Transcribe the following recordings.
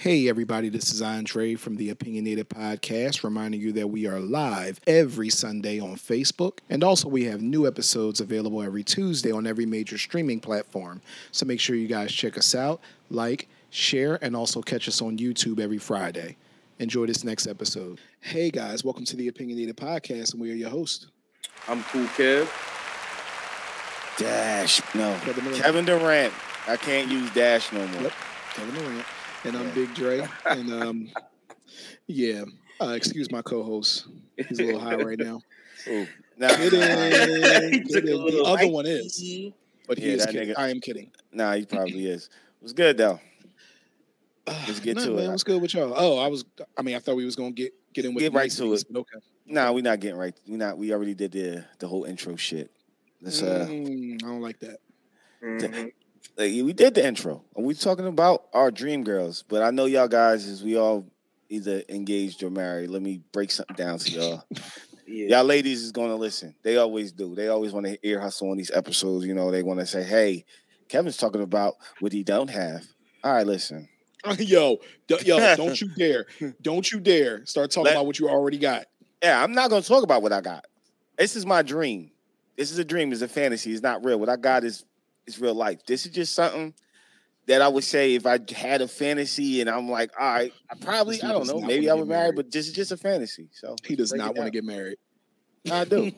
Hey everybody, this is Andre from the Opinionated Podcast, reminding you that we are live every Sunday on Facebook, and also we have new episodes available every Tuesday on every major streaming platform, so make sure you guys check us out, like, share, and also catch us on YouTube every Friday. Enjoy this next episode. Hey guys, welcome to the Opinionated Podcast, and we are your hosts. I'm Cool Kev. Dash, no. Kevin Durant. I can't use Dash no more. Yep. Kevin Durant. And I'm Big Dre, and excuse my co-host. He's a little high right now. Ooh. Nah. Kidding. The other one is, but he is kidding. Nigga. I am kidding. Nah, he probably is. What's good, though? Let's get to it. What's good with y'all? Oh, I thought we was going to get in with get right to it. Okay. Nah, we're not getting right. We already did the whole intro shit. I don't like that. Mm-hmm. We did the intro, and we're talking about our dream girls. But I know y'all guys is we all either engaged or married. Let me break something down to y'all. Yeah. Y'all ladies is going to listen. They always do. They always want to ear hustle on these episodes. You know, they want to say, "Hey, Kevin's talking about what he don't have." All right, listen. Yo, don't you dare! Don't you dare start talking about what you already got. Yeah, I'm not going to talk about what I got. This is my dream. This is a dream. It's a fantasy. It's not real. What I got is. It's real life. This is just something that I would say if I had a fantasy and I'm like, all right, maybe I would marry, but this is just a fantasy. So he does not want to get married. I do.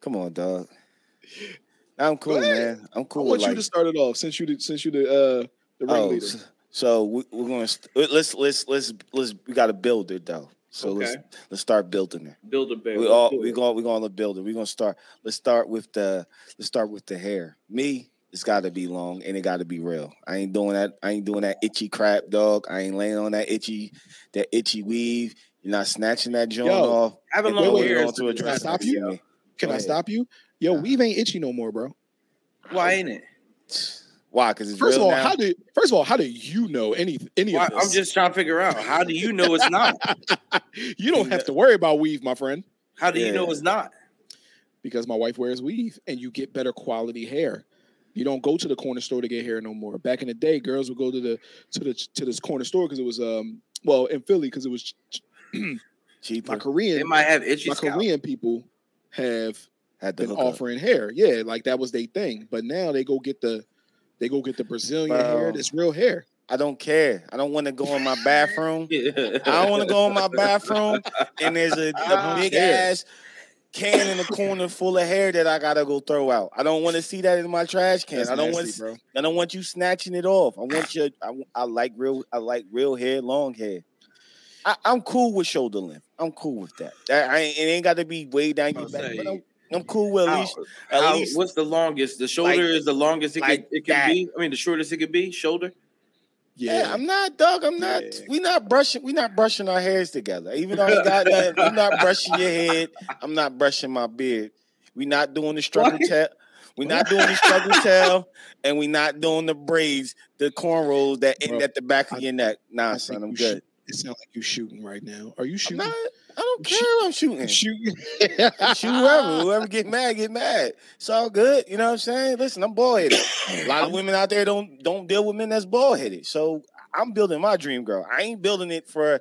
Come on, dog. I'm cool, man. I'm cool. I want you to start it off since you the ringleader. So we're going to let's we got to build it though. So let's start building it. Build a bear. We're going to build it. We're going to start. Let's start with the hair. Me, it's got to be long and it got to be real. I ain't doing that. I ain't doing that itchy crap, dog. I ain't laying on that itchy weave. You're not snatching that joint off. Having long hair is to address. Can I stop you? Yo. Can I stop you? Yo, weave ain't itchy no more, bro. Why ain't it? Why? Because it's real now. How do you know any of this? I'm just trying to figure out. How do you know it's not? You don't have to worry about weave, my friend. How do you know it's not? Because my wife wears weave, and you get better quality hair. You don't go to the corner store to get hair no more. Back in the day, girls would go to this corner store because it was in Philly because it was cheaper. Korean people had been offering hair. Yeah, like that was their thing. But now they go get the. They go get the Brazilian hair. That's real hair. I don't care. I don't want to go in my bathroom. And there's a big ass can in the corner full of hair that I gotta go throw out. I don't want to see that in my trash can. I don't want you snatching it off. I want you. I like real hair, long hair. I'm cool with shoulder length. I'm cool with that. It ain't got to be way down your back. But I'm cool with at least. What's the longest? The shoulder is the longest it can be. I mean, the shortest it could be. Shoulder. Yeah, I'm not, dog. I'm not. Yeah. We're not brushing our hairs together. Even though I got that, I'm not brushing your head. I'm not brushing my beard. We're not doing the struggle tail. We're not doing the struggle tail, and we're not doing the braids, the cornrows that end at the back of your neck. Nah, son, I'm good. It sounds like you're shooting right now. Are you shooting? I don't care. I'm shooting. Shoot whoever. Whoever get mad. It's all good. You know what I'm saying? Listen, I'm bald-headed. A lot of women out there don't deal with men that's bald-headed. So I'm building my dream girl. I ain't building it for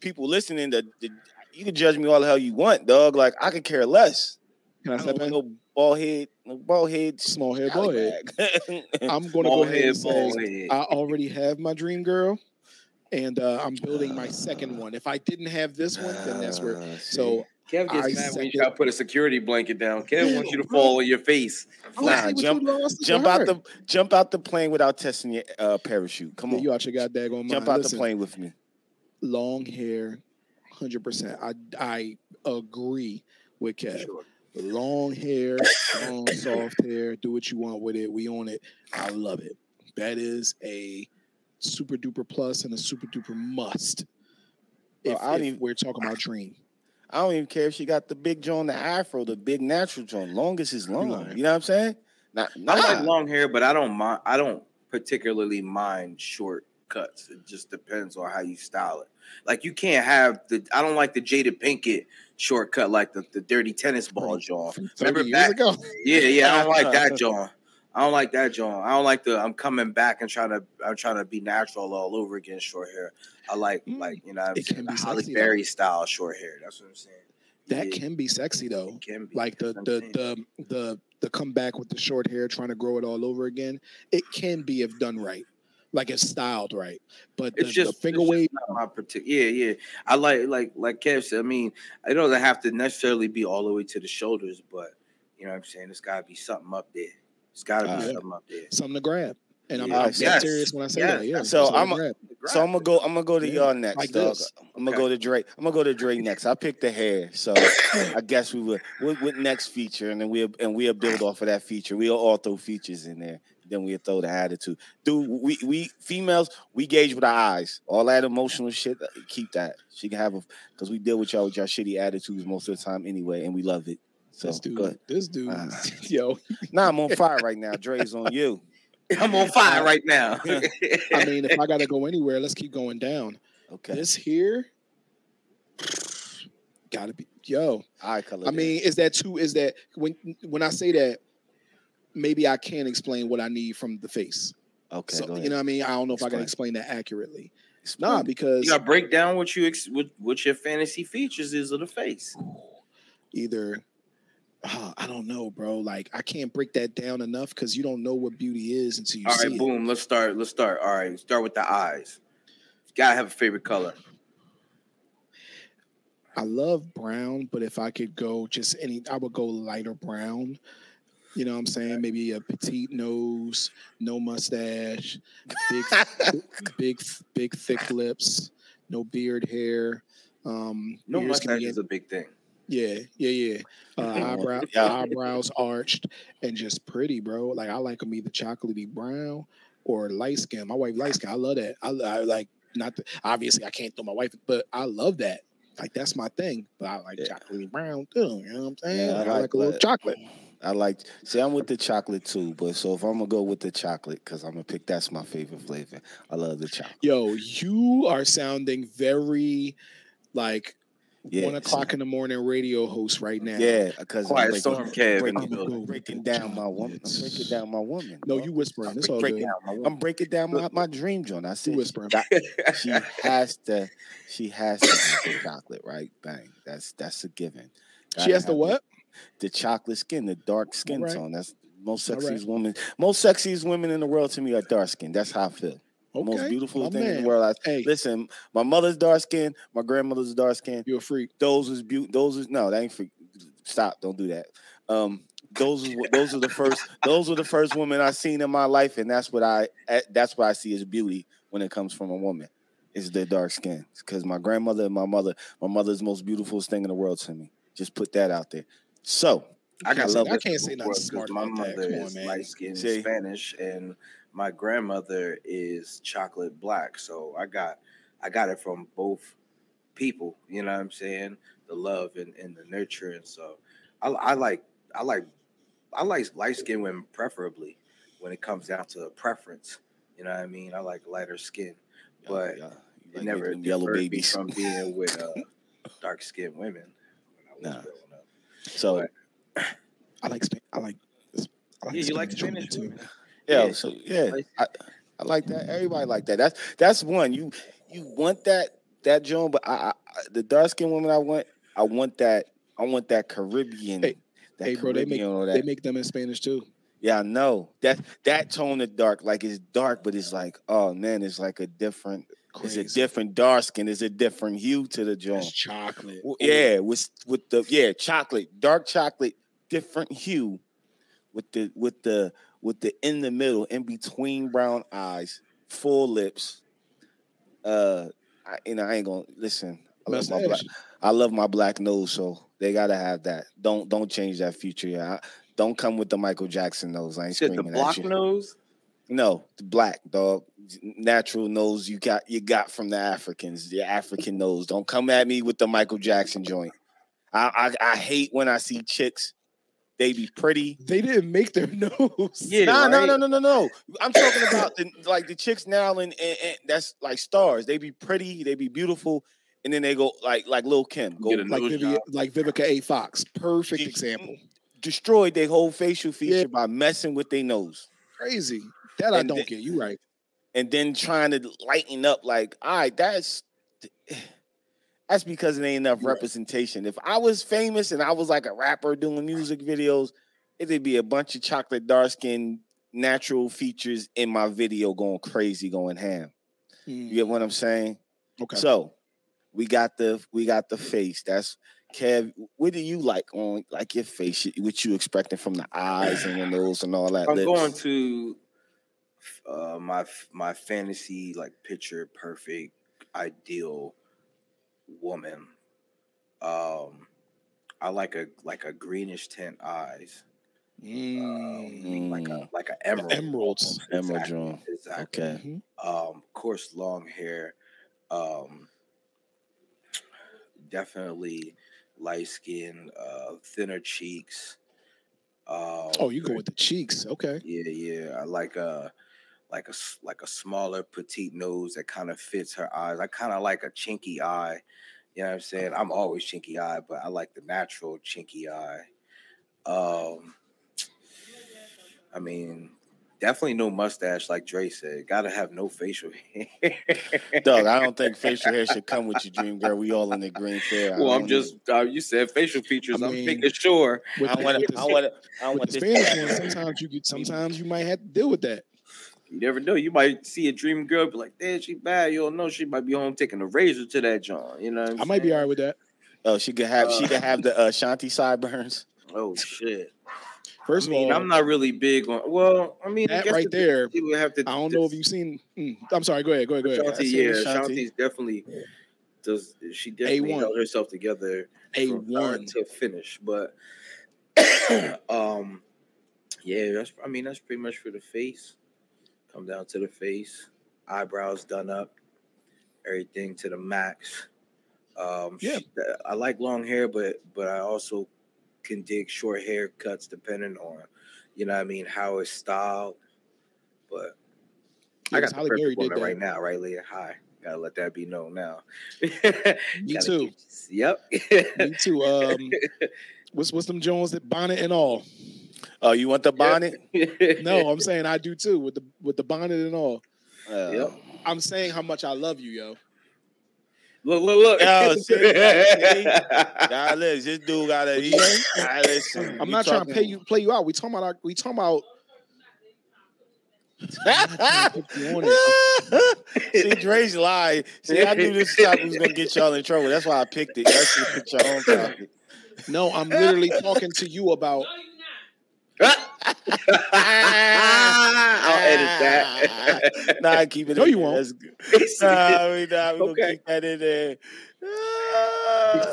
people listening. You can judge me all the hell you want, dog. Like, I could care less. Can I step in? No bald head. Small head, bald head. I'm going to go ahead and say I already have my dream girl. And I'm building my second one. If I didn't have this one, then that's where. So Kev gets mad when you try to put a security blanket down. Kev wants you to fall on your face. Nah, jump out the plane without testing your parachute. Come on, you out your goddamn mind. Jump out the plane with me. Long hair, 100%. I agree with Kev. Sure. Long hair, long soft hair. Do what you want with it. We own it. I love it. That is a super duper plus and a super duper must. If we're talking about dream, I don't even care if she got the big jaw, the afro, the big natural jaw. Longest is long. You know what I'm saying? I like long hair, but I don't mind. I don't particularly mind short cuts. It just depends on how you style it. Like you can't have I don't like the Jada Pinkett shortcut, like the dirty tennis ball jaw. Remember back? Years ago? Yeah, I don't like that jaw. I don't like that, John. I don't like the I'm coming back and trying to be natural all over again short hair. I like you know what I'm saying, the Halle Berry style short hair. That's what I'm saying. That can be sexy though. It can be. Like the comeback with the short hair, trying to grow it all over again. It can be if done right. Like it's styled right, but it's just the finger wave. Yeah. I like Kev said. I mean, it doesn't have to necessarily be all the way to the shoulders, but you know what I'm saying. It's got to be something up there. It's got to be something up there. Something to grab. And I'm not serious when I say that. Yeah. So I'm gonna go to y'all next. Like dog. I'm gonna go to Dre. I'm gonna go to Dre next. I picked the hair, so I guess we would next feature, and then we'll build off of that feature. We'll all throw features in there. Then we throw the attitude. Dude, we females, we gauge with our eyes. All that emotional shit, keep that. She can have a, because we deal with y'all with your shitty attitudes most of the time anyway, and we love it. So this dude, yo. Nah, I'm on fire right now. Dre's on you. I'm on fire right now. I mean, if I got to go anywhere, let's keep going down. Okay. This here, gotta be, yo. Eye color. I mean, is that when I say that, maybe I can't explain what I need from the face. Okay, so, you know what I mean? I don't know if I can explain that accurately. Nah, because you gotta break down what your fantasy features is of the face. Either, I don't know, bro. Like I can't break that down enough because you don't know what beauty is until you see it. All right, boom. Let's start. All right, start with the eyes. You gotta have a favorite color. I love brown, but if I could go I would go lighter brown. You know what I'm saying? Maybe a petite nose, no mustache, big, thick lips, no beard hair. No mustache is a big thing. Yeah. Eyebrows arched and just pretty, bro. Like I like them either chocolatey brown or light skin. My wife light skin. I love that. I like obviously I can't throw my wife, but I love that. Like that's my thing. But I like chocolatey brown too. You know what I'm saying? Yeah, I like a little chocolate. I'm with the chocolate too, but so if I'm going to go with the chocolate, because I'm going to pick, that's my favorite flavor. I love the chocolate. Yo, you are sounding very, 1 o'clock in the morning radio host right now. Yeah, because I'm breaking down my woman. No, you whispering. It's all good. I'm breaking down my dream, John. I said whispering. She has to have the chocolate, right? Bang. That's a given. She has to what? The chocolate skin, the dark skin tone. That's most sexiest women. Most sexiest women in the world to me are dark skin. That's how I feel. Okay. Most beautiful thing in the world. Listen, my mother's dark skin. My grandmother's dark skin. You're a freak. Those is beautiful. No, that ain't freak. Stop. Don't do that. Those were the first women I seen in my life, and that's what I see as beauty when it comes from a woman. Is the dark skin, because my grandmother and my mother's most beautiful thing in the world to me. Just put that out there. So I can't say nothing smart about that. My mother is light-skinned Spanish, and my grandmother is chocolate black. So I got it from both people. You know what I'm saying? The love and the nurturing. So I like light-skinned women preferably when it comes down to preference. You know what I mean? I like lighter skin, but it never deterred me from being with dark-skinned women. When I was So, I like you like Spanish too. Yeah, so I like that. Everybody like that. That's one. You want that Joan, but I the dark skinned woman I want that Caribbean. Hey bro, they make them in Spanish too. Yeah, I know. That tone of dark, like it's dark, but it's like, oh man, it's like a different. Crazy. It's a different dark skin. It's a different hue to the joint. It's chocolate. Well, yeah, with the chocolate, dark chocolate, different hue, with the in the middle, in between brown eyes, full lips. I ain't gonna listen. I love my black nose, so they gotta have that. Don't change that feature. Yeah, don't come with the Michael Jackson nose. I ain't screaming at you. The block nose. No, the black dog, natural nose you got from the Africans, the African nose. Don't come at me with the Michael Jackson joint. I hate when I see chicks. They be pretty. They didn't make their nose. Yeah, no. I'm talking about the chicks now, and that's like stars. They be pretty. They be beautiful. And then they go like Lil' Kim. Go like Vivica A. Fox. Perfect example. destroyed their whole facial feature by messing with their nose. Crazy. That I don't get. You right. And then trying to lighten up like, all right, that's because it ain't enough representation. Right. If I was famous and I was like a rapper doing music videos, it'd be a bunch of chocolate dark-skinned natural features in my video going crazy, going ham. You get what I'm saying? Okay. So we got the face. That's Kev. What do you like on like your face? What you expecting from the eyes and your nose and all that? I'm going to my fantasy, like, picture perfect ideal woman. I like a greenish tint eyes. Like a emerald drum. Exactly. Okay. Coarse long hair. Definitely light skin. Thinner cheeks. You go with the cheeks. Okay. Yeah. I like a smaller petite nose that kind of fits her eyes. I kind of like a chinky eye. You know what I'm saying? I'm always chinky eye, but I like the natural chinky eye. I mean, definitely no mustache, like Dre said. Gotta have no facial hair. Doug, I don't think facial hair should come with your dream, girl. We all in the green fair. Well, you said facial features. I mean, I'm making sure. Sometimes you might have to deal with that. You never know. You might see a dream girl, be like, "Damn, she bad." You don't know. She might be home taking a razor to that John. You know what I'm saying? Might be all right with that. Oh, she could have the Ashanti sideburns. Oh shit. First of all, I'm not really big on. Well, I mean, that right there. I don't know if you've seen. I'm sorry. Go ahead. Ashanti's definitely does. She definitely held herself together from to finish. But that's pretty much for the face. Come down to the face, eyebrows done up, everything to the max. I like long hair, but I also can dig short haircuts depending on, you know what I mean, how it's styled. But I got the perfect woman right now, right, Leah? Hi. Gotta let that be known now. Me too. Yep. Me too. What's them Jones that bonnet and all? Oh, you want the bonnet? Yep. No, I'm saying I do too with the bonnet and all. I'm saying how much I love you, yo. Look. Oh, God, listen, this dude got to eat. God, listen, I'm not trying to play you out. We talking about See, Dre's lie. See, I knew this topic was gonna get y'all in trouble. That's why I picked it. That's why you picked your own topic. No, I'm literally talking to you about. I'll edit that. Nah, keep it. No, you won't. That's good. We're gonna keep that in there.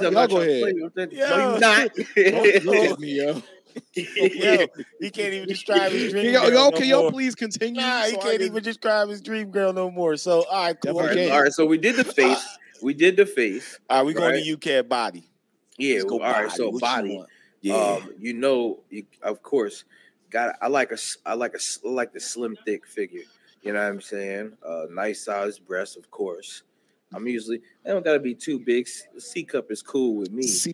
Y'all go ahead. No, you're not. Don't look at me, yo. Yo, he can't even describe his dream girl. Yo, can y'all please continue? Nah, he can't even describe his dream girl no more. So, all right, cool. All right, so we did the face. All right, we're going to UK body. Yeah, all right, so body. Yeah. Of course, I like the slim, thick figure. You know what I'm saying? Nice sized breasts, of course. I don't gotta be too big. C cup is cool with me. C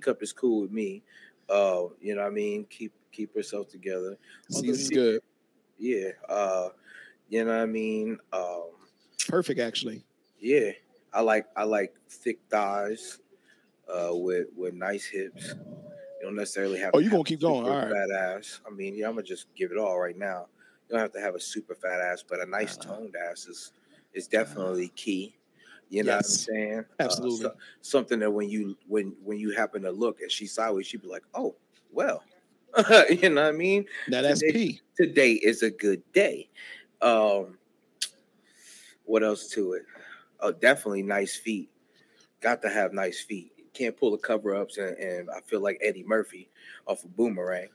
cup is cool with me. You know what I mean? Keep herself together. C is good. Yeah. You know what I mean? Perfect, actually. Yeah, I like thick thighs. With nice hips. You don't necessarily have you're going to keep going. All right. Fat ass. I mean, I'm going to just give it all right now. You don't have to have a super fat ass, but a nice toned ass is definitely key. You know what I'm saying? Absolutely. Something that when you happen to look and she's sideways, she'd be like, oh, well. You know what I mean? Now that's key. Today is a good day. What else to it? Oh, definitely nice feet. Got to have nice feet. Can't pull the cover-ups, and I feel like Eddie Murphy off of Boomerang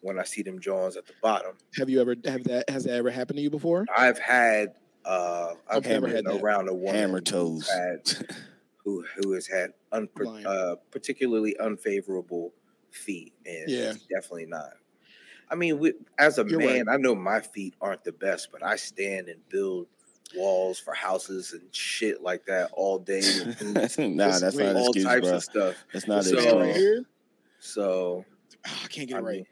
when I see them Johns at the bottom. Has that ever happened to you before? I've had around a woman hammer toes who has had particularly unfavorable feet, and it's definitely not. I mean, as a man, right. I know my feet aren't the best, but I stand and build walls for houses and shit like that all day. Nah, that's not an excuse, bro. That's not an excuse. So I can't get it right.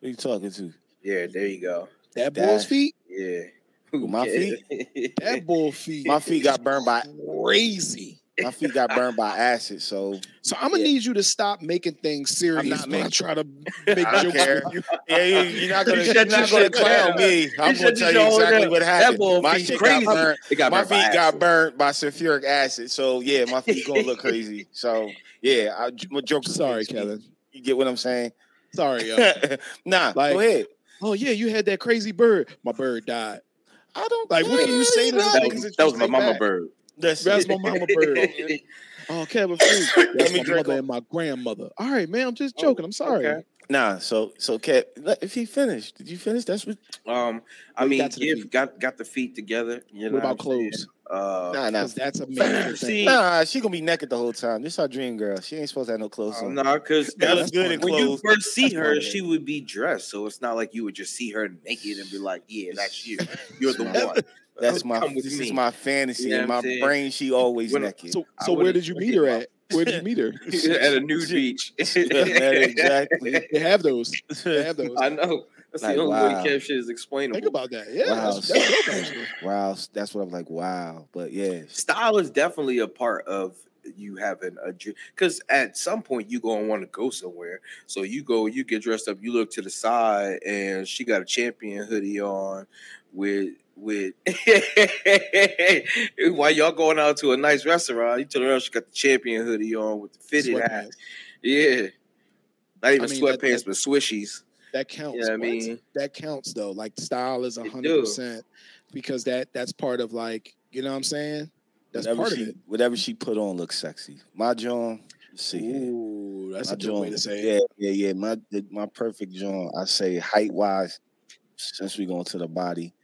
Who you talking to? Yeah, there you go. That bull's feet? Yeah. Ooh, my feet? That bull feet. My feet got burned by crazy. My feet got burned by acid, so I'm gonna need you to stop making things serious when I try to make jokes. You. Yeah, you're not gonna, you're not gonna clown me. I'm gonna tell you exactly what happened. My feet got burned by sulfuric acid, so yeah, my feet gonna look crazy. So yeah, my jokes. Sorry, Kevin. You get what I'm saying? Sorry, yo. Nah. Like, go ahead. Oh yeah, you had that crazy bird. My bird died. I don't like. What can you say to that? That was my mama bird. That's my mama bird. Oh, Kevin, that's my mother and my grandmother. All right, man, I'm just joking. I'm sorry. Okay. Nah, so Kev, if he finished, did you finish? That's what. I mean, got the feet together. You know what about clothes? Nah, that's a major thing. Nah, she gonna be naked the whole time. This our dream girl. She ain't supposed to have no clothes on. Nah, because when you first see her, she would be dressed. So it's not like you would just see her naked and be like, "Yeah, that's you. You're the one." That's this is my fantasy. You know in my brain, she always naked. So where did you meet her at? Where did you meet her? At a nude beach. Exactly. They have those. I know. That's like, the only way Kev shit is explainable. Think about that. Yeah. Wow. Wow. That's what I'm like, wow. But yeah. Style is definitely a part of you having a dream. Because at some point, you're going to want to go somewhere. So you get dressed up, you look to the side, and she got a champion hoodie on with while y'all going out to a nice restaurant, you turn around, she got the champion hoodie on with the fitted hat. Yeah. Not even sweatpants, but swishies. That counts. You know I mean? That counts though. Like style is 100% because that's part of like, you know what I'm saying? That's part of it. Whatever she put on looks sexy. My John. See, ooh, that's a good way to say it. Yeah. My perfect John. I say height wise, since we going to the body.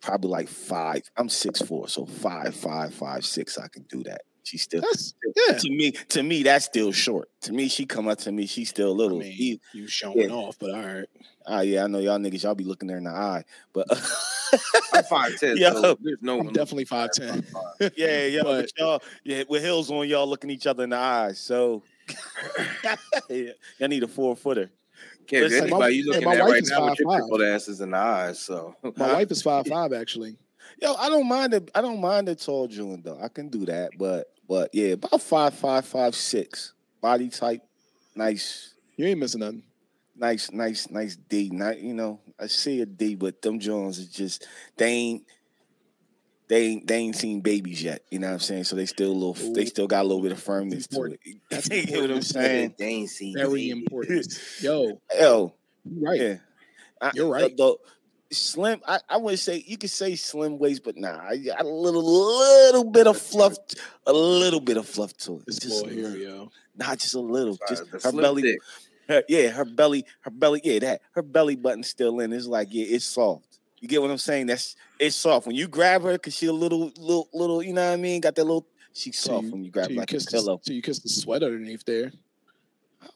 Probably like 5. I'm 6'4", so 5'6". I can do that. She's still to me that's still short. To me, she come up to me. She's still little. I mean, you showing off, but all right. Yeah, I know y'all niggas. Y'all be looking her in the eye, but I'm 5'10". Yeah, so there's no. I'm definitely 5'10". Yeah, but y'all, with heels on, y'all looking each other in the eyes. So y'all need a 4-footer. Can't be anybody you looking at right now with your crippled asses in the eyes. So my wife is 5'5", actually. Yo, I don't mind the tall June though. I can do that, but yeah, about 5'6". Body type, nice. You ain't missing nothing. Nice D. Not you know, I see a D, but them Jones is just they ain't seen babies yet. You know what I'm saying? So they still got a little bit of firmness to it. That's you know what I'm saying. They ain't seen very babies. Important. Yo, you're right. Yeah. You're right. Slim, I wouldn't say you could say slim waist, but nah, I got a little bit of fluff, to it. This just boy here, yo. Nah, just a little. Just her belly. Dick. Her belly. Yeah, that her belly button's still in. It's like it's soft. You get what I'm saying? It's soft when you grab her because she a little. You know what I mean? Got that little. She's soft when you grab her like a pillow. So you kiss the sweat underneath there.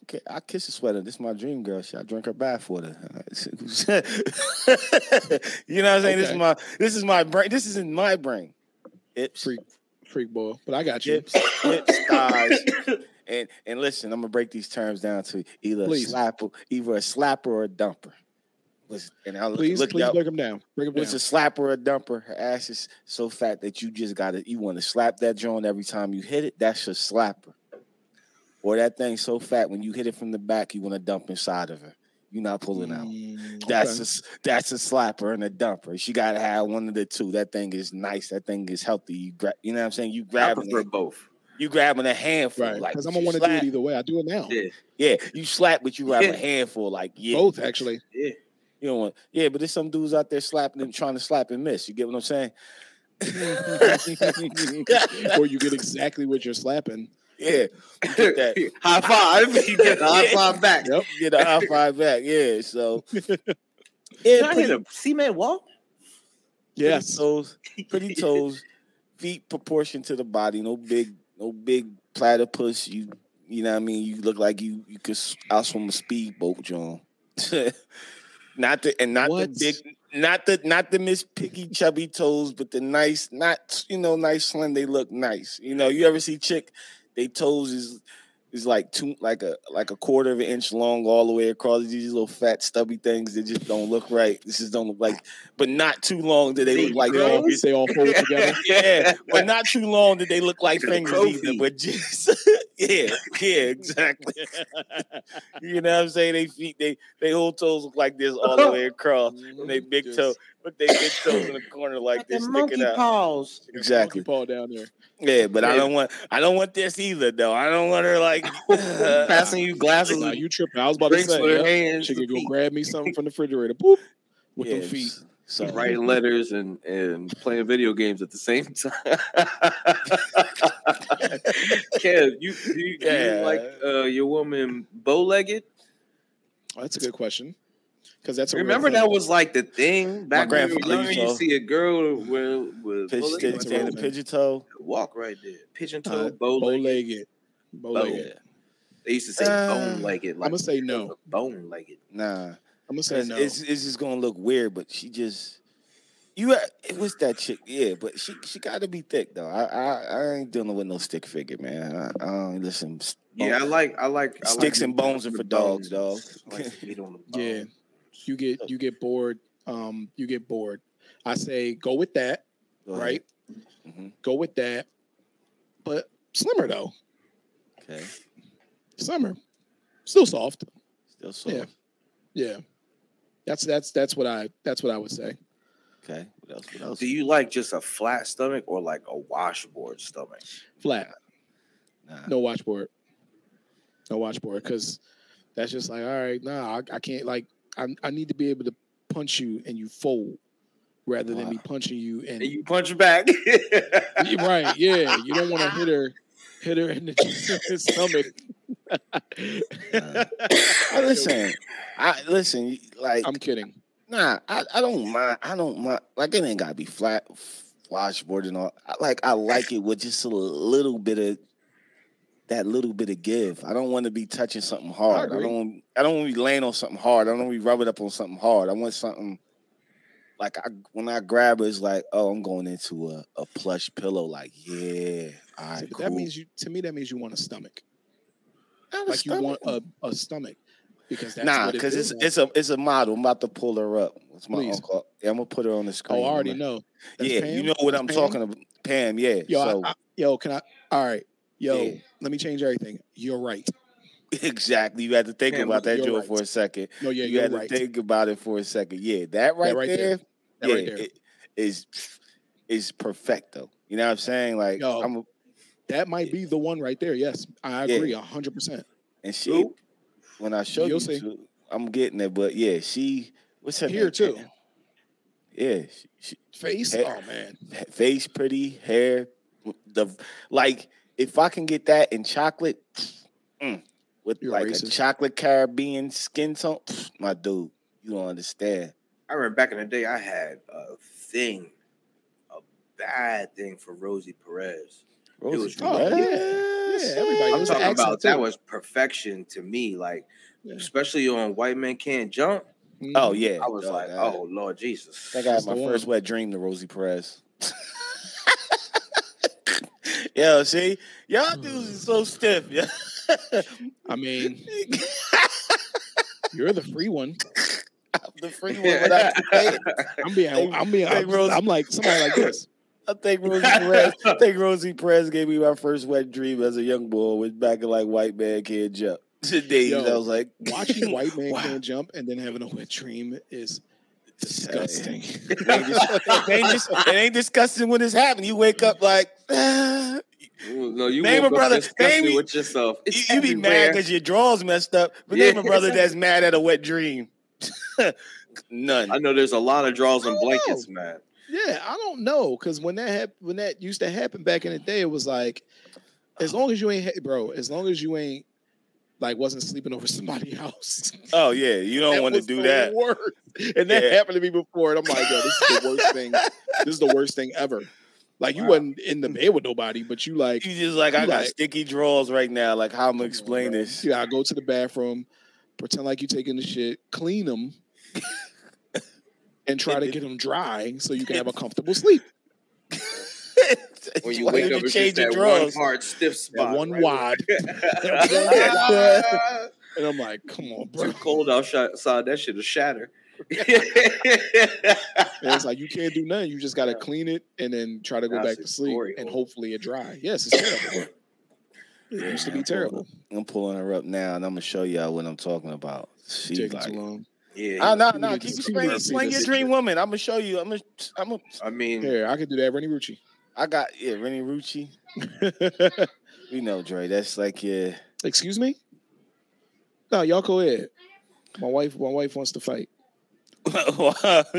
Okay, I kiss the sweater. This is my dream girl. Shit, I drink her bath water. You know what I'm saying? Okay. This is my brain. This is in my brain. It's freak boy. But I got you. Hips, thighs. And listen, I'm gonna break these terms down to either a slapper or a dumper. Listen, and I'll please break them down. It's a slapper or a dumper. Her ass is so fat that you just you want to slap that joint every time you hit it. That's your slapper. Or that thing so fat when you hit it from the back, you want to dump inside of her. You're not pulling out. That's a slapper and a dumper. She gotta have one of the two. That thing is nice. That thing is healthy. You know what I'm saying? You grabbing both. You grabbing a handful, right? Because I'm gonna want to do it either way. I do it now. Yeah. You slap, but you grab a handful, both actually. Yeah. You don't want. Yeah, but there's some dudes out there slapping and trying to slap and miss. You get what I'm saying? Or you get exactly what you're slapping. Yeah, you get that. High five. You get the high five back. Yep. You get the high five back. Yeah. So, I hit a cement wall. Yeah. Pretty toes, feet proportion to the body. No big platypus. You know what I mean. You look like you could outswim a speedboat, John. Not the Miss Piggy chubby toes, but the nice, nice slim. They look nice. You ever see chick? They toes is It's like a quarter of an inch long all the way across. These little fat stubby things that just don't look right. This just don't look like, but not too long that they look like those. They all fold together. Yeah, but not too long that they look like fingers either. But just exactly. You know what I'm saying? They feet, they whole toes look like this all the way across, and they big toe. But they big toes in the corner like this, sticking out. Paws. Exactly. Monkey paw down there. Yeah, but yeah. I don't want this either, though. I don't want her like passing you glasses. Nah, you tripping? I was about to say, she could go grab me something from the refrigerator. Boop with them feet. So writing letters and playing video games at the same time. Kev, you like your woman bow-legged? Oh, that's a good question. That's remember that was like the thing back when you learn you see a girl with pigeon toe walk right there, pigeon toe, bow legged. They used to say bone legged. Like, I'm gonna say no, bone legged. Nah, I'm gonna say no. It's just gonna look weird, but she just it was that chick, yeah. But she got to be thick though. I ain't dealing with no stick figure, man. I don't listen. Yeah, I like sticks and bones are for dogs, dog. Yeah. You get bored. You get bored. I say go with that, right? Mm-hmm. Go with that, but slimmer though. Okay. Slimmer, still soft. Still soft. Yeah. That's what I would say. Okay. What else? Do you like just a flat stomach or like a washboard stomach? Flat. Nah. No washboard because that's just like all right. Nah, I can't like. I need to be able to punch you and you fold rather than me punching you and you punch back. Right, yeah. You don't want to hit her in the stomach. Listen, like I'm kidding. Nah, I don't mind. Like it ain't gotta be flat washboard and all. I like it with just a little bit of give. I don't want to be touching something hard. I don't want to be laying on something hard. I don't want to be rubbing up on something hard. I want something like when I grab it, it's like, oh, I'm going into a plush pillow. Like, yeah, all right, cool. That means you want a stomach. Like stomach. You want a stomach because that's it's a model. I'm about to pull her up. It's my uncle. Yeah, I'm gonna put her on the screen. Oh, I already know. That's Pam. You know what I'm talking about, Pam. Yeah. Yo, so. All right. Yo, Let me change everything. You're right. Exactly. You had to think about that joke for a second. No, yeah, you had to think about it for a second. Yeah, that right there. That right there is perfecto. You know what I'm saying? Like, yo, that might be the one right there. Yes, I agree 100%. And she, when I show you, I'm getting it. But yeah, she. What's her hair too? Yeah, she, face. Hair, oh man, face pretty hair. If I can get that in chocolate, with you're like racist. A chocolate Caribbean skin tone, my dude, you don't understand. I remember back in the day, I had a bad thing for Rosie Perez. Rosie Perez? Yeah. Everybody. I'm talking about that was perfection to me, like especially on White Men Can't Jump. Mm. Oh yeah, I was oh Lord Jesus. I got my first wet dream to Rosie Perez. Yo, see? Y'all dudes are so stiff. Yeah. I mean, you're the free one. I'm the free one, but I'm like somebody like this. I think Rosie Perez gave me my first wet dream as a young boy with back in like White Man Can't Jump. Today, I was like watching White Man Can't Jump and then having a wet dream is disgusting. It ain't disgusting when it's happening. You wake up like no, you name a brother. Name with yourself. You be mad because your drawers messed up. But name a brother that's mad at a wet dream. None. I know there's a lot of drawers and blankets, man. Yeah, I don't know because when that used to happen back in the day, it was like as long as you ain't like wasn't sleeping over somebody's house. Oh yeah, you don't want to do that. Worst. And that happened to me before, and I'm like, yo, this is the worst thing. This is the worst thing ever. Like you wasn't in the bed with nobody, but you just like I got sticky drawers right now. Like how I'm gonna explain this? Yeah, I go to the bathroom, pretend like you taking the shit, clean them, and try to get them dry so you can have a comfortable sleep. Or you wake up and change your drawers. One hard, stiff spot. That one right wide. And I'm like, come on, bro. Too cold outside. That shit will shatter. It's like, you can't do nothing. You just got to clean it and then try to go back to sleep. And hopefully it dry. Yes, it's terrible. It used to be terrible. I'm pulling her up now, and I'm going to show y'all what I'm talking about. She's taking like, too long. Yeah, no. Keep playing your dream woman. I'm gonna show you. I mean, I could do that, Rennie Rucci. I got Rennie Rucci. You know, Dre. That's like Excuse me? No, y'all go ahead. My wife wants to fight.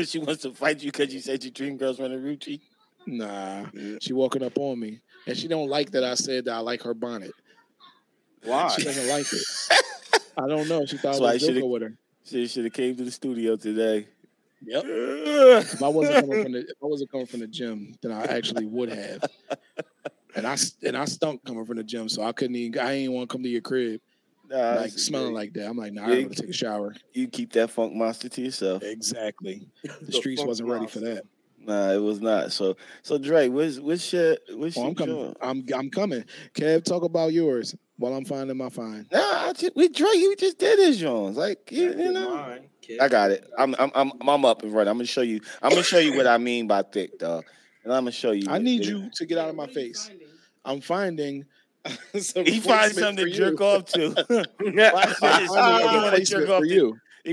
She wants to fight you because you said your dream girl's Rennie Rucci. Nah, she walking up on me, and she don't like that I said that I like her bonnet. Why? She doesn't like it. I don't know. She thought I was joking with her. Should have came to the studio today. Yep. If I wasn't coming from the gym, then I actually would have. And I stunk coming from the gym, so I couldn't even. I ain't want to come to your crib, like smelling like that. I'm like, nah, I'm gonna take a shower. You keep that funk monster to yourself. Exactly. The streets wasn't ready for that. Nah, it was not. So Dre, what's your job? I'm coming. Kev, talk about yours. While I'm finding my fine. Nah, you just did his Jones. Like you know. Mine, I got it. I'm up and running. I'm gonna show you what I mean by thick, dog. And I'm gonna show you. I need you to get out of my face. I'm finding. He finds something to jerk off to. He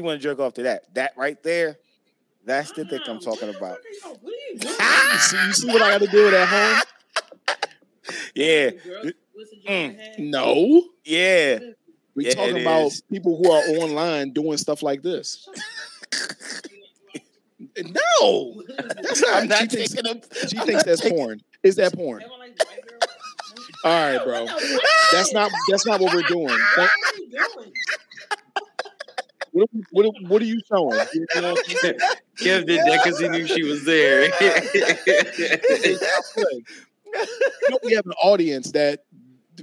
want to jerk off to that. That right there. That's the thing I'm talking about. You see what I got to do at home? Yeah. No. Yeah. We're talking about people who are online doing stuff like this. No. That's not. She thinks that's porn. Is that porn? All right, bro. That's not what we're doing. What are you showing? Kev did that because he knew she was there. We have an audience that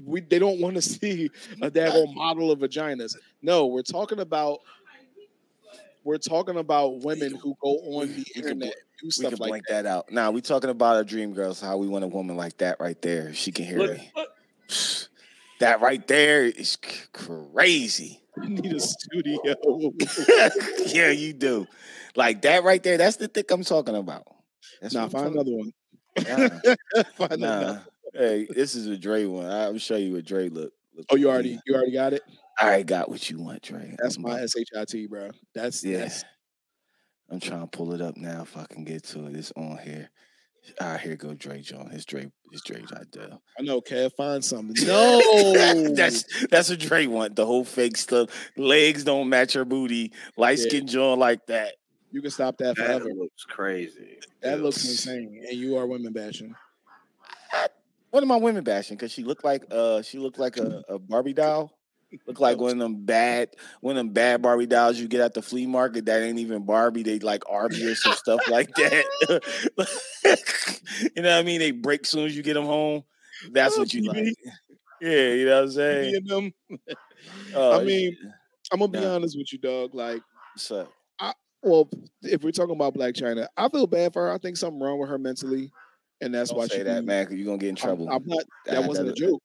they don't want to see a daggone model of vaginas. No, we're talking about women who go on the internet. We can blank that out. Nah, we're talking about our dream girls. How we want a woman like that right there. She can hear it. That right there is crazy. You need a studio. Yeah, you do. Like that right there. That's the thing I'm talking about. Find another one. Nah. Hey, this is a Dre one. I'll show you what Dre look. Oh, you already got it? I already got what you want, Dre. That's my SHIT, bro. That's I'm trying to pull it up now if I can get to it. It's on here. All right, here go Dre John. It's Dre John. I know, Kev, find something. No. that's what Dre want. The whole fake stuff. Legs don't match her booty. Light skin John like that. You can stop that forever. That looks crazy. That looks insane. And you are women bashing. What am I women bashing? Because she looked like a Barbie doll. Looked like one of them bad Barbie dolls you get at the flea market that ain't even Barbie. They like Arby or some stuff like that. You know what I mean? They break soon as you get them home. That's what you like. Yeah, you know what I'm saying? I mean, I'm going to be honest with you, dog. Like, what's up? Well, if we're talking about Blac Chyna, I feel bad for her. I think something wrong with her mentally, and that's why she that, man. You're gonna get in trouble. I'm not. That wasn't a joke.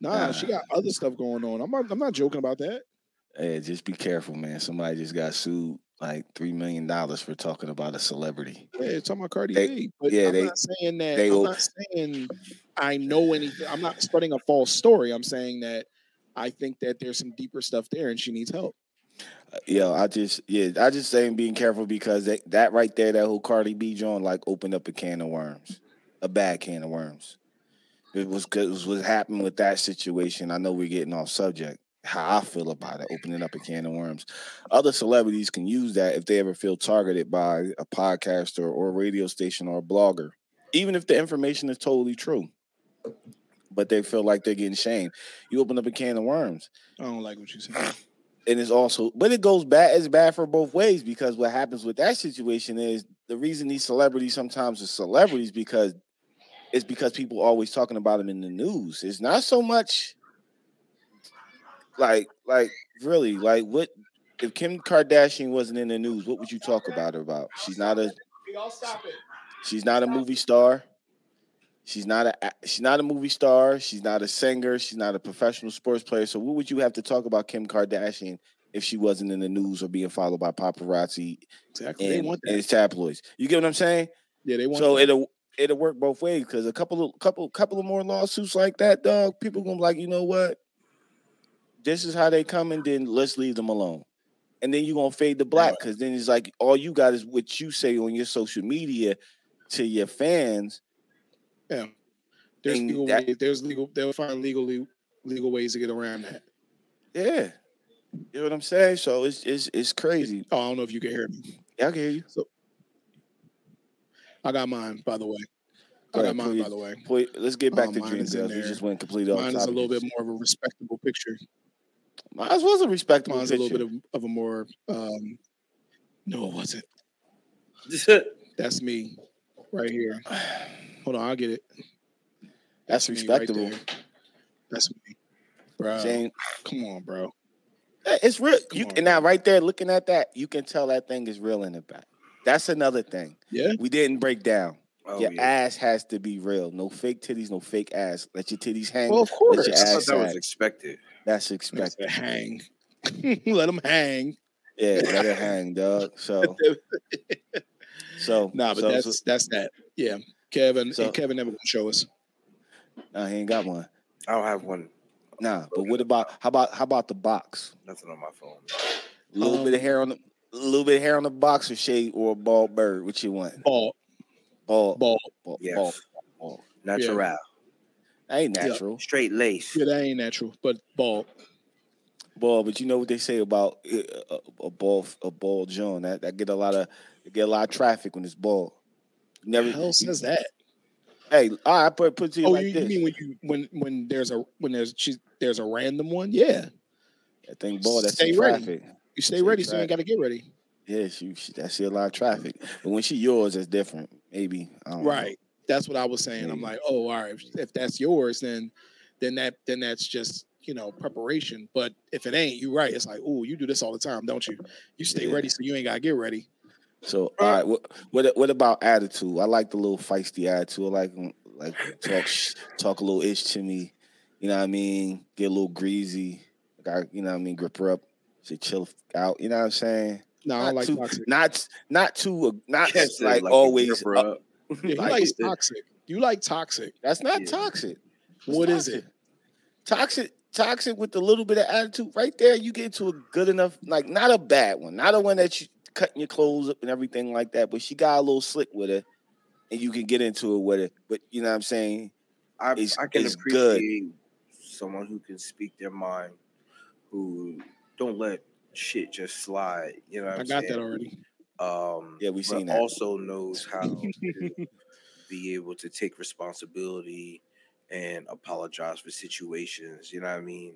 Nah, she got other stuff going on. I'm not joking about that. Hey, just be careful, man. Somebody just got sued like $3 million for talking about a celebrity. Yeah, talking about Cardi B. But yeah, I'm not saying that. I'm not saying I know anything. I'm not spreading a false story. I'm saying that I think that there's some deeper stuff there, and she needs help. I just saying being careful because that right there, that whole Cardi B joint, like opened up a bad can of worms. It was what happened with that situation. I know we're getting off subject. How I feel about it, opening up a can of worms. Other celebrities can use that if they ever feel targeted by a podcaster or a radio station or a blogger, even if the information is totally true. But they feel like they're getting shamed. You open up a can of worms. I don't like what you said. And it's also, but it goes bad. It's bad for both ways because what happens with that situation is the reason these celebrities sometimes are celebrities because people are always talking about them in the news. It's not so much like what if Kim Kardashian wasn't in the news? What would you talk about her about? She's not a movie star. She's not a movie star. She's not a singer. She's not a professional sports player. So what would you have to talk about Kim Kardashian if she wasn't in the news or being followed by paparazzi and tabloids? You get what I'm saying? Yeah, they want. So it'll work both ways, because a couple of more lawsuits like that, dog, people gonna be like, you know what? This is how they come, and then let's leave them alone. And then you're gonna fade to black, because then it's like all you got is what you say on your social media to your fans. Yeah, they'll find legal ways to get around that. Yeah, you know what I'm saying? So it's crazy. Oh, I don't know if you can hear me. Yeah, I can hear you. So, I got mine, by the way. Please, let's get back to dreams. We just went completely off topic. Mine is a little bit more of a respectable picture. Mine was a respectable picture. Mine's a little bit of a more... no, it wasn't. That's me right here. Hold on, I'll get it. That's respectable. Me right, that's me, bro. James, come on, bro. It's real. And now, right there, looking at that, you can tell that thing is real in the back. That's another thing. Yeah, we didn't break down. Oh, your ass has to be real. No fake titties, no fake ass. Let your titties hang. Well, of course, that was expected. That's expected. Let hang. Let them hang. Yeah, let it hang, dog. That's that. Yeah. Kevin never gonna show us. No, he ain't got one. I don't have one. Nah, but what about how about the box? Nothing on my phone. A little bit of hair on the box, or shade, or a bald bird. What you want? Bald. Yes. Bald. Natural. Yeah. That ain't natural. Yeah. Straight lace. Yeah, that ain't natural, but bald. Bald, but you know what they say about a bald John that get a lot of traffic when it's bald. Never. The hell says that? Hey, I put it to you like this. Oh, you mean when there's a random one? Yeah. That thing ball, that's stay traffic. You stay ready, so you ain't got to get ready. Yeah, I see a lot of traffic. But when she yours, that's different. Maybe. I don't know. That's what I was saying. Maybe. I'm like, oh, all right. If that's yours, then that's just, you know, preparation. But if it ain't, you're right. It's like, oh, you do this all the time, don't you? You stay ready, so you ain't got to get ready. So, all right, what about attitude? I like the little feisty attitude. I like talk a little ish to me. You know what I mean? Get a little greasy. Like I, you know what I mean? Grip her up. She chill out. You know what I'm saying? No, I like toxic. Not like always up. Yeah, he likes toxic. You like toxic. That's not toxic. What is it? Toxic with a little bit of attitude. Right there, you get to a good enough, like not a bad one. Not a one that you cutting your clothes up and everything like that, but she got a little slick with her, and you can get into it with her. But you know what I'm saying? I can appreciate someone who can speak their mind, who don't let shit just slide. You know what I'm saying? I got that already. Yeah, we've seen that. Also knows how to be able to take responsibility and apologize for situations. You know what I mean?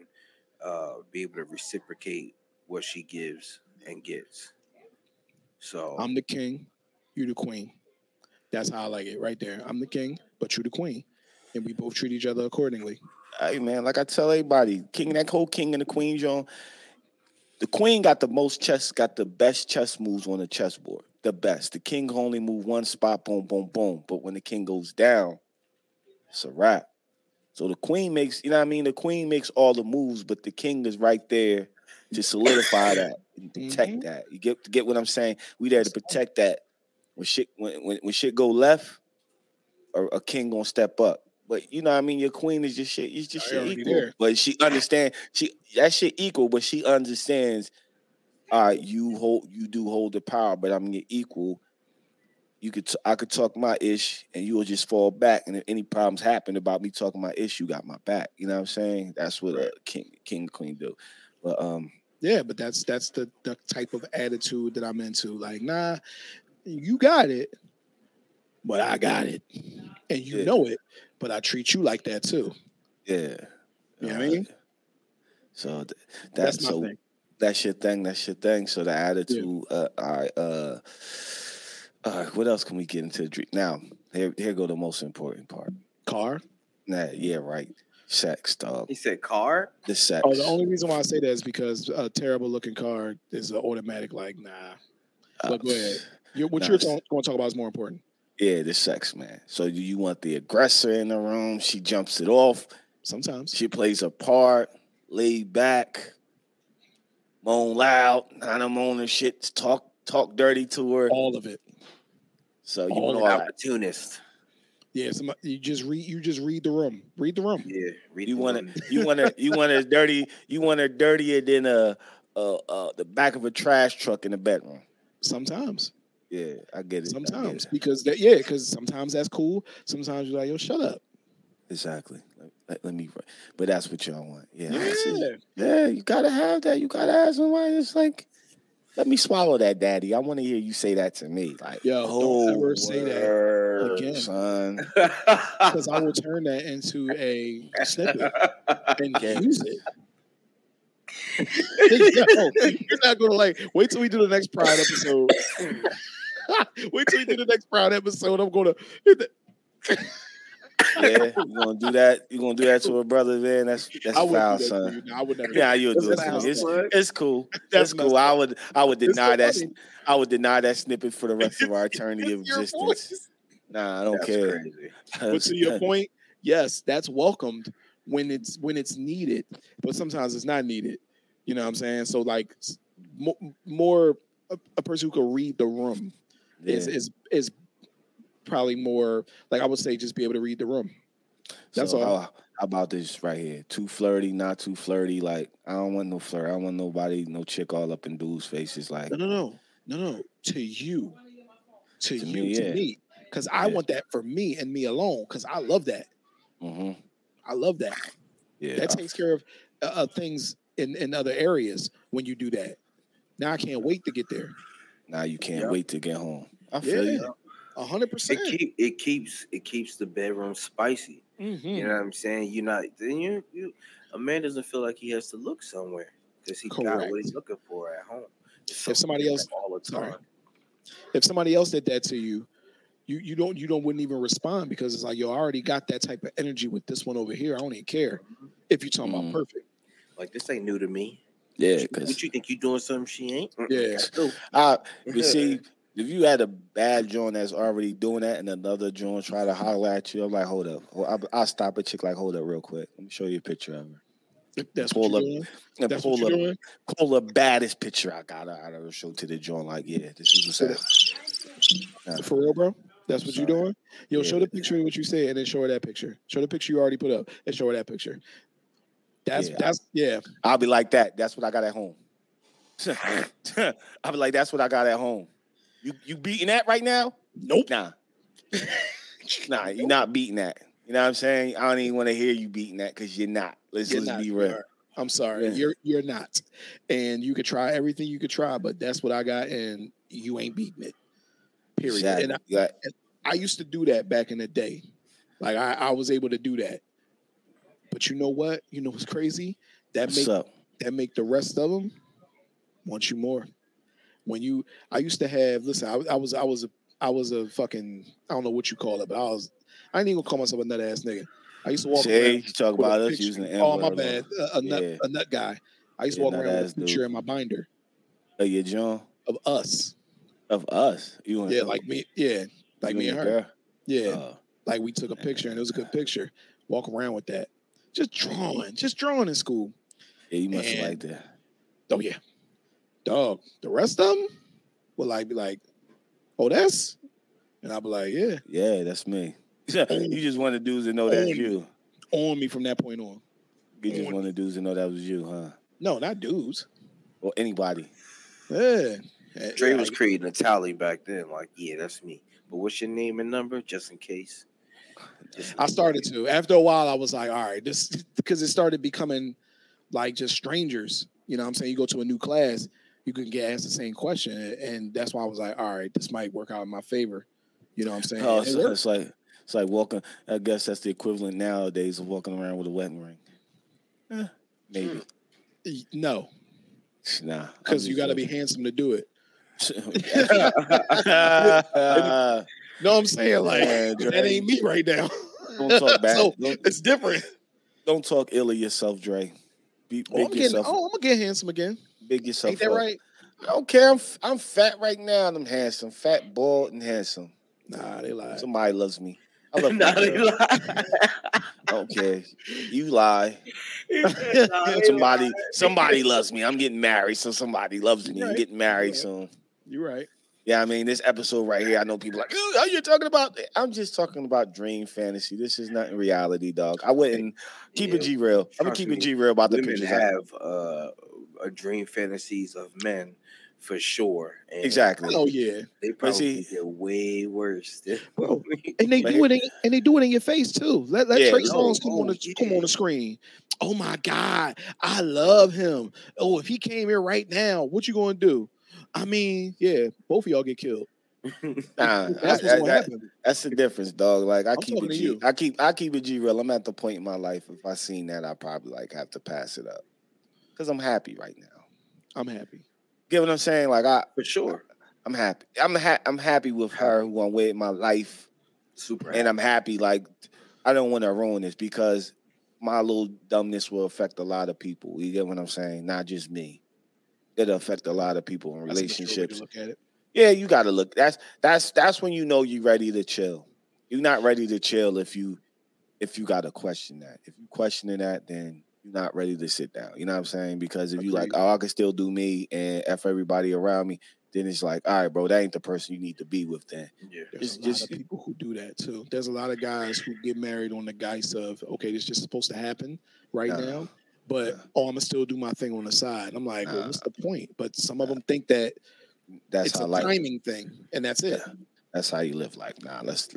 Be able to reciprocate what she gives and gets. So I'm the king, you the queen. That's how I like it right there. I'm the king, but you the queen. And we both treat each other accordingly. Hey, man, like I tell everybody, that whole king and the queen, John, the queen got the best chess moves on the chessboard. The best. The king can only move one spot, boom, boom, boom. But when the king goes down, it's a wrap. So the queen makes, you know what I mean? The queen makes all the moves, but the king is right there to solidify that and protect that. You get what I'm saying? We there to protect that. When shit go left, a king gonna step up. But you know what I mean? Your queen is just shit. It's just shit equal. There. But she understands. That shit equal, but she understands. All right, you do hold the power, but I'm your equal. I could talk my ish, and you will just fall back. And if any problems happen about me talking my ish, you got my back. You know what I'm saying? That's what a king queen do. But yeah, but that's the type of attitude that I'm into. Like, nah, you got it, but I got it, and you know it, but I treat you like that too. Yeah, you know what I mean. So that's my thing. That's your thing. So the attitude. Yeah. What else can we get into? Now, here go the most important part. Car. Nah, yeah, right. Sex, dog. He said car? The sex. Oh, the only reason why I say that is because a terrible-looking car is an automatic, like, nah. But go ahead. What you're going to talk about is more important. Yeah, this sucks, man. So you want the aggressor in the room. She jumps it off. Sometimes. She plays her part, laid back, moan loud, kind of moan her shit, talk dirty to her. All of it. So you know, an opportunist. Yeah, somebody, you just read the room. Read the room. Yeah, read you want it. You want it dirtier than the back of a trash truck in the bedroom. Sometimes. Yeah, I get it. Sometimes because sometimes that's cool. Sometimes you're like, yo, shut up. Exactly. Let me. But that's what y'all want. Yeah. You gotta have that. You gotta have somebody that's like, let me swallow that, daddy. I want to hear you say that to me. Like, yo, don't ever say that again, son. Because I will turn that into a snippet and use it. Yo, you're not gonna wait till we do the next Pride episode. Wait till we do the next Pride episode. I'm gonna. Yeah, you're gonna do that. You're gonna do that to a brother, man. That's foul, son. No, I would never. Yeah, you'll do it. It's cool. That's cool. I would deny that. I would deny that snippet for the rest of our eternity of existence. Nah, I don't care. But to your point, yes, that's welcomed when it's needed, but sometimes it's not needed. You know what I'm saying? So like, more a person who could read the room is probably more like, I would say, just be able to read the room. That's all. How about this right here? Too flirty, not too flirty. Like, I don't want no flirt. I don't want nobody, no chick all up in dudes' faces. Like, no. To me, because I want that for me and me alone. Because I love that. Mm-hmm. I love that. Yeah, that takes care of things in other areas when you do that. Now I can't wait to get there. Now you can't wait to get home. I feel you. 100%. It keeps the bedroom spicy. Mm-hmm. You know what I'm saying? A man doesn't feel like he has to look somewhere because he got what he's looking for at home. If somebody else all the time. Sorry. If somebody else did that to you, you wouldn't even respond because it's like, yo, I already got that type of energy with this one over here. I don't even care if you're talking about perfect. Like, this ain't new to me. Yeah, because what you think you doing something she ain't? Yeah. You see. If you had a bad joint that's already doing that and another joint try to holler at you, I'm like, hold up. I'll stop a chick like, hold up real quick. Let me show you a picture of her. If that's pull what you're up, doing? That's pull what you're up, doing? Pull the baddest picture I got out of her, show to the joint like, yeah, this is what's happening. For real, bro? That's what you're doing? Yo, show the picture of what you said and then show her that picture. Show the picture you already put up and show her that picture. That's I'll be like that. That's what I got at home. I'll be like, that's what I got at home. You beating that right now? Nope. Nah, you're not beating that. You know what I'm saying? I don't even want to hear you beating that because you're not. Let's be real. I'm sorry. Yeah. You're not. And you could try everything you could try, but that's what I got, and you ain't beating it. Period. Exactly. And I used to do that back in the day. Like, I was able to do that. But you know what? You know what's crazy? That make the rest of them want you more. I was a fucking, I don't know what you call it, but I ain't even gonna call myself a nut ass nigga. I used to walk around. You talk about us using the N-word. Oh, my bad. A nut guy. I used to walk around with a picture in my binder. Oh, yeah, John? Of us? Yeah, like me. Yeah, like me and her. Girl? Yeah. Like we took a picture and it was a good picture. Walk around with that. Just drawing in school. Yeah, you must like that. Oh, yeah. Dog, the rest of them will be like, oh, that's? And I'll be like, yeah. Yeah, that's me. You just want the dudes to know that's you. On me from that point on. You just want the dudes to know that was you, huh? No, not dudes. Or anybody. Yeah. Dre was creating a tally back then. Like, yeah, that's me. But what's your name and number? Just in case. I started to. After a while, I was like, all right, this, because it started becoming like just strangers. You know what I'm saying? You go to a new class. You can get asked the same question, and that's why I was like, all right, this might work out in my favor. You know what I'm saying? Oh, so it's like walking. I guess that's the equivalent nowadays of walking around with a wedding ring. Maybe. No. Nah. Because you got to be handsome to do it. No, I'm saying like, that ain't me right now. Don't talk bad. So it's different. Don't talk ill of yourself, Dre. I'm gonna get handsome again. Big yourself. Ain't that up. Right? I don't care. I'm fat right now and I'm handsome. Fat, bald, and handsome. Nah, they lie. Somebody loves me. I love nah, they lie. Okay, you lie. Said, nah, somebody loves me. I'm getting married, so somebody loves me. Right. I'm getting married soon. You're right. Yeah, I mean, this episode right here, I know people are like, oh, you're talking about, I'm just talking about dream fantasy. This is not reality, dog. I wouldn't keep it G-real. I'm going to keep it G-real about the pictures. Women have a dream fantasies of men, for sure. And exactly. Oh, yeah. They probably get way worse. Bro, and they do it in your face, too. Let Trey Songz come on the screen. Oh, my God. I love him. Oh, if he came here right now, what you going to do? I mean, yeah, both of y'all get killed. That's the difference, dog. Like I keep it G real. I'm at the point in my life, if I seen that, I probably like have to pass it up because I'm happy right now. I'm happy. You know what I'm saying? Like I'm happy. I'm happy with her who I'm with in my life. Super happy. And I'm happy. Like I don't want to ruin this because my little dumbness will affect a lot of people. You get what I'm saying? Not just me. It'll affect a lot of people in relationships. Look at it. Yeah, you gotta look. That's when you know you're ready to chill. You're not ready to chill if you gotta question that. If you questioning that, then you're not ready to sit down. You know what I'm saying? Because if you like, oh, I can still do me and F everybody around me, then it's like, all right, bro, that ain't the person you need to be with then. Yeah. There's a lot of people who do that too. There's a lot of guys who get married on the guise of, okay, this is just supposed to happen right now. But, oh, I'm going to still do my thing on the side. I'm like, well, what's the point? But some of them think that's how life, timing thing, and that's it. Yeah. That's how you live life. Nah, let's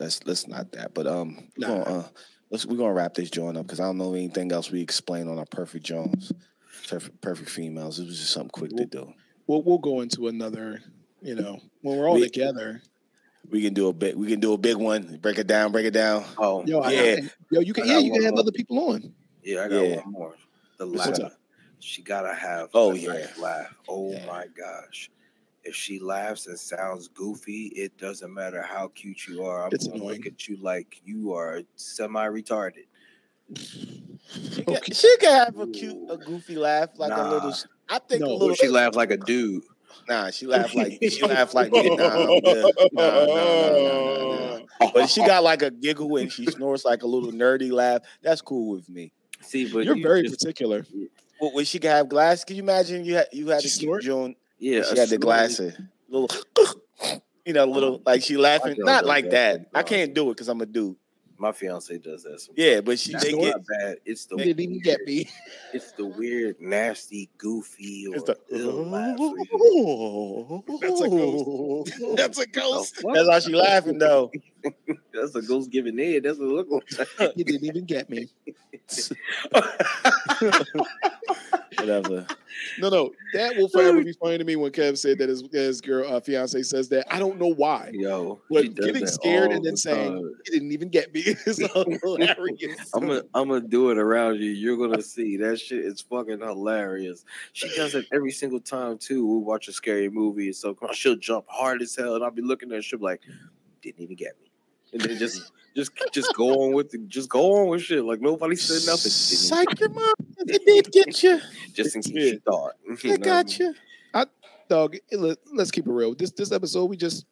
not that. But we're going to wrap this joint up because I don't know anything else we explained on our Perfect Jones, Perfect Females. It was just something quick to do. We'll go into another, when we're all together. We can do a big one. Break it down. Oh, you can have other people on. Yeah, I got one more. The laugh. She gotta have laugh. Oh yeah. My gosh. If she laughs and sounds goofy, it doesn't matter how cute you are. I'm gonna look at you like you are semi-retarded. She can have a goofy laugh, like a little. I think a little. She laughed like a dude. Nah, she laughed like nah. But she got like a giggle and she snorts like a little nerdy laugh. That's cool with me. See, but you're very particular. Well, when she could have glasses, can you imagine you had to snort? June? Yeah, she had the glasses. Little like she laughing, not like that. I can't do it because I'm a dude. My fiance does that sometimes. Yeah, but they get bad. It's the weird, it's the weird, nasty, goofy, or ill laugh. That's a ghost. That's a ghost. That's how she laughing though. That's a ghost giving head. That's what it looks like. You didn't even get me. Whatever. No, that will forever be funny to me when Kev said that his girl fiance says that. I don't know why. Yo, but getting scared and then saying you didn't even get me is hilarious. I'm gonna do it around you. You're gonna see that shit is fucking hilarious. She does it every single time too. We'll watch a scary movie, so she'll jump hard as hell, and I'll be looking at her. She'll be like, didn't even get me. And then just go on with it. Just go on with shit. Like nobody said nothing. Psych your mom. It did get you. Just in case you thought. It got you. Let's keep it real. This episode, we just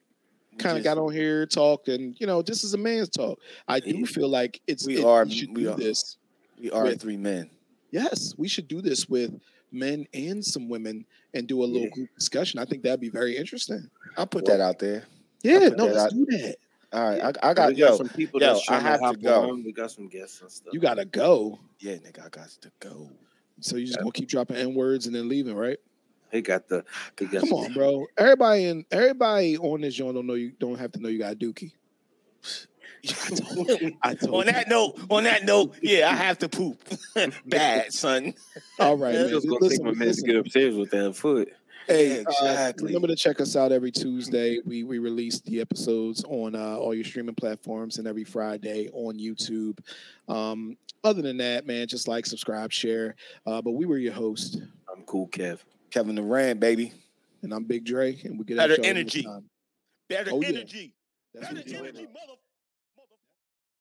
kind of got on here, talked, and this is a man's talk. I do feel like we should do this. We are three men. Yes, we should do this with men and some women and do a little group discussion. I think that'd be very interesting. I'll put that out there. Yeah, let's do that. All right, I got some people. I have to go. On. We got some guests and stuff. You gotta go. Yeah, nigga, I got to go. So you just gonna keep dropping N-words and then leaving, right? Come on, bro. Everybody on this joint don't have to know you got a dookie. I told on that note, yeah, I have to poop. Bad, son. All right, man. Just gonna take my minutes to get upstairs with that foot. Hey, exactly. Remember to check us out every Tuesday. We release the episodes on all your streaming platforms and every Friday on YouTube. Other than that, man, just like, subscribe, share. But we were your host. I'm Cool Kev. Kevin Durant, baby. And I'm Big Dre. And we get better energy. Better energy. Yeah. Better energy, motherfucker.